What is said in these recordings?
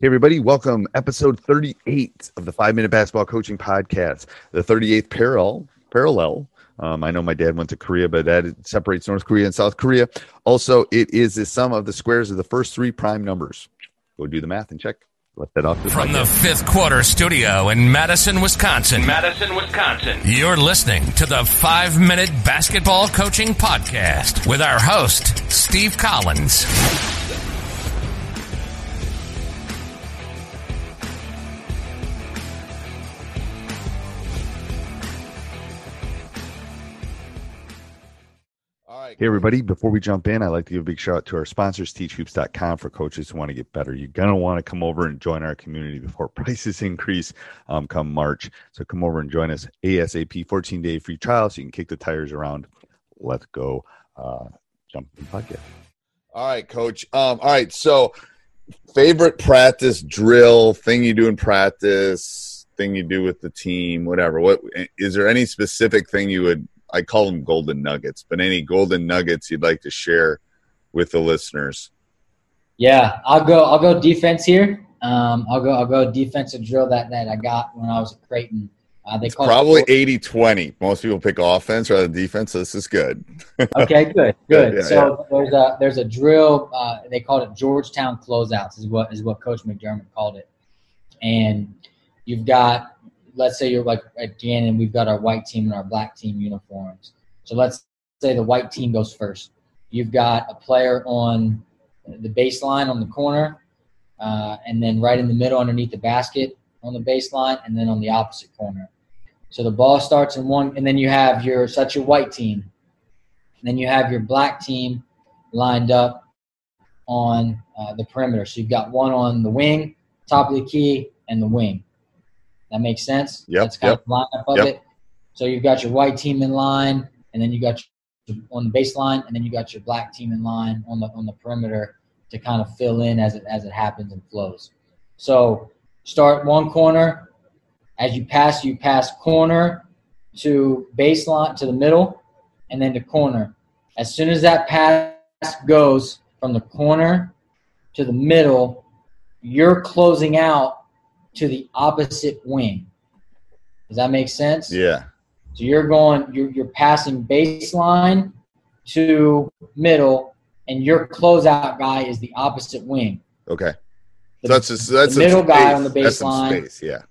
Hey everybody, welcome. Episode 38 of the 5 Minute Basketball Coaching Podcast, the 38th parallel. I know my dad went to Korea, but that separates North Korea and South Korea. Also, it is the sum of the squares of the first three prime numbers. Go do the math and check. Left that off. From the Fifth Quarter Studio in Madison, Wisconsin. You're listening to the 5 Minute Basketball Coaching Podcast with our host, Steve Collins. Hey, everybody, before we jump in, I'd like to give a big shout out to our sponsors, teachhoops.com, for coaches who want to get better. You're going to want to come over and join our community before prices increase come March. So come over and join us ASAP, 14-day free trial so you can kick the tires around. Let's go jump in the podcast. All right, Coach. All right, so favorite practice drill, thing you do in practice, thing you do with the team, whatever. What is there any specific thing you would – I call them golden nuggets, but any golden nuggets you'd like to share with the listeners? Yeah, I'll go defense here. I'll go defensive drill that I got when I was at Creighton. It's probably 80-20. Most people pick offense rather than defense. So this is good. Okay, good. Yeah, so yeah. There's a drill. They called it Georgetown Closeouts is what Coach McDermott called it. And you've got, let's say you're like at Gannon, we've got our white team and our black team uniforms. So let's say the white team goes first. You've got a player on the baseline on the corner, and then right in the middle underneath the basket on the baseline, and then on the opposite corner. So the ball starts in one, and then you have your white team. And then you have your black team lined up on the perimeter. So you've got one on the wing, top of the key, and the wing. That makes sense? Yep. That's kind of the lineup of it. So you've got your white team in line, and then you got on the baseline, and then you got your black team in line on the perimeter to kind of fill in as it happens and flows. So start one corner. As you pass corner to baseline to the middle, and then to corner. As soon as that pass goes from the corner to the middle, you're closing out to the opposite wing. Does that make sense? Yeah. So you're passing baseline to middle, and your closeout guy is the opposite wing. Okay. So that's the middle guy on the baseline. That's space, yeah.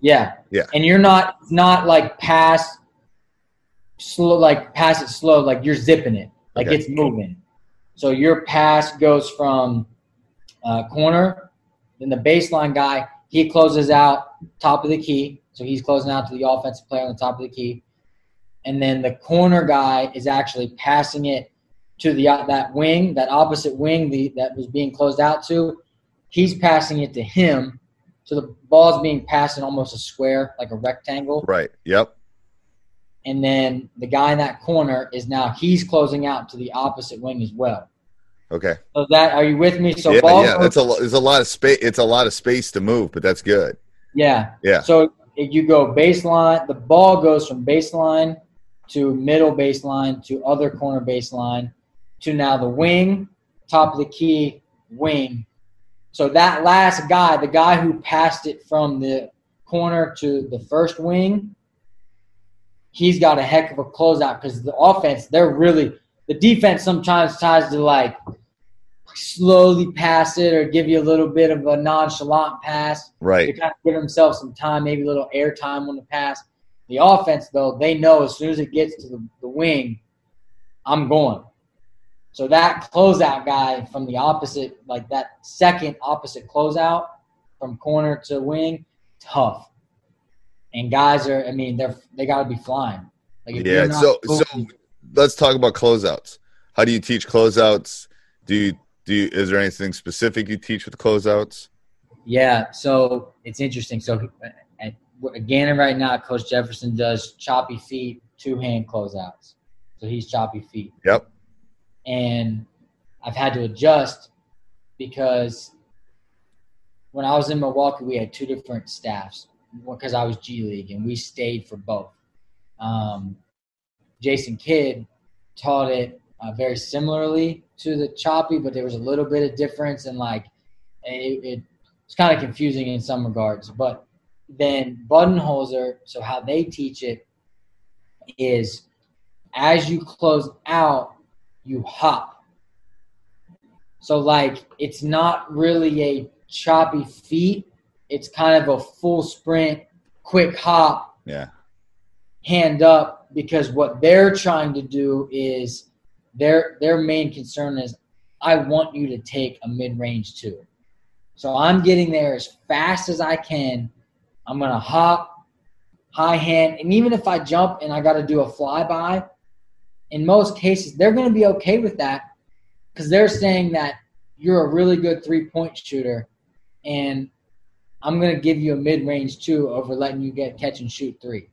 Yeah. Yeah. And you're not like pass it slow, like you're zipping it. Like okay. It's moving. So your pass goes from corner. Then the baseline guy, he closes out top of the key. So he's closing out to the offensive player on the top of the key. And then the corner guy is actually passing it to that opposite wing that was being closed out to. He's passing it to him. So the ball's being passed in almost a square, like a rectangle. Right, yep. And then the guy in that corner is now he's closing out to the opposite wing as well. Okay. So that, are you with me? So yeah, ball. Yeah, it's a lot of space. It's a lot of space to move, but that's good. Yeah. Yeah. So you go baseline. The ball goes from baseline to middle baseline to other corner baseline to now the wing, top of the key, wing. So that last guy, the guy who passed it from the corner to the first wing, he's got a heck of a closeout because the defense sometimes ties to like slowly pass it or give you a little bit of a nonchalant pass, right, to kind of give themselves some time, maybe a little air time on the pass. The offense, though, they know as soon as it gets to the wing, I'm going. So that closeout guy from the opposite, like that second opposite closeout from corner to wing, tough. And guys are, I mean, they got to be flying. Like if you're not so let's talk about closeouts. How do you teach closeouts? Is there anything specific you teach with closeouts? Yeah, so it's interesting. So again, right now, Coach Jefferson does choppy feet, two-hand closeouts. So he's choppy feet. Yep. And I've had to adjust because when I was in Milwaukee, we had two different staffs because I was G League, and we stayed for both. Jason Kidd taught it very similarly to the choppy, but there was a little bit of difference, and like it's kind of confusing in some regards. But then Budenholzer, so how they teach it is as you close out, you hop. So like it's not really a choppy feet. It's kind of a full sprint, quick hop, hand up, because what they're trying to do is their main concern is I want you to take a mid-range two. So I'm getting there as fast as I can. I'm going to hop, high hand, and even if I jump and I got to do a flyby, in most cases, they're going to be okay with that because they're saying that you're a really good three-point shooter, and I'm going to give you a mid-range two over letting you get catch and shoot three.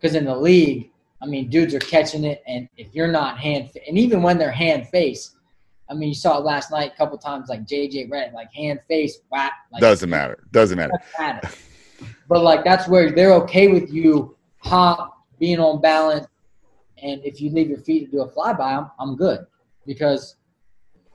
Because in the league, I mean, dudes are catching it, and if you're not hand – and even when they're hand-face, I mean, you saw it last night a couple times, like J.J. Redick, like hand-face, whap. Like, Doesn't matter. But, like, that's where they're okay with you hop, being on balance. And if you leave your feet to do a flyby, I'm good, because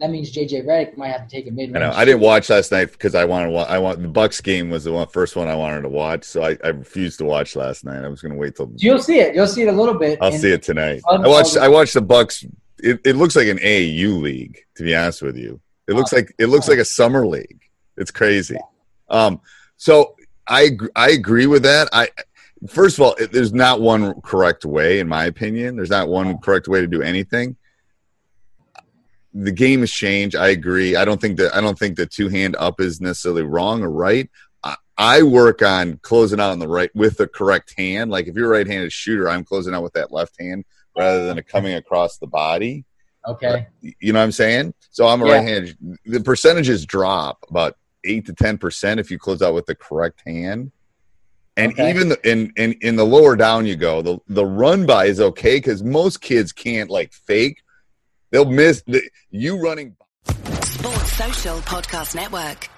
that means J.J. Redick might have to take a mid-range. I know. I didn't watch last night because the Bucks game was the first one I wanted to watch, so I refused to watch last night. I was going to wait till you'll see it. You'll see it a little bit. I'll see it tonight. I watched the Bucks. It looks like an AAU league, to be honest with you. It looks like a summer league. It's crazy. Yeah. So I agree with that. First of all, there's not one correct way, in my opinion. There's not one correct way to do anything. The game has changed. I agree. I don't think the two-hand up is necessarily wrong or right. I work on closing out on the right with the correct hand. Like if you're a right-handed shooter, I'm closing out with that left hand rather than coming across the body. Okay. You know what I'm saying? So I'm a right-handed. The percentages drop about 8 to 10% if you close out with the correct hand. And even in the lower down you go, the run by is okay because most kids can't like fake. They'll miss you running. Sports Social Podcast Network.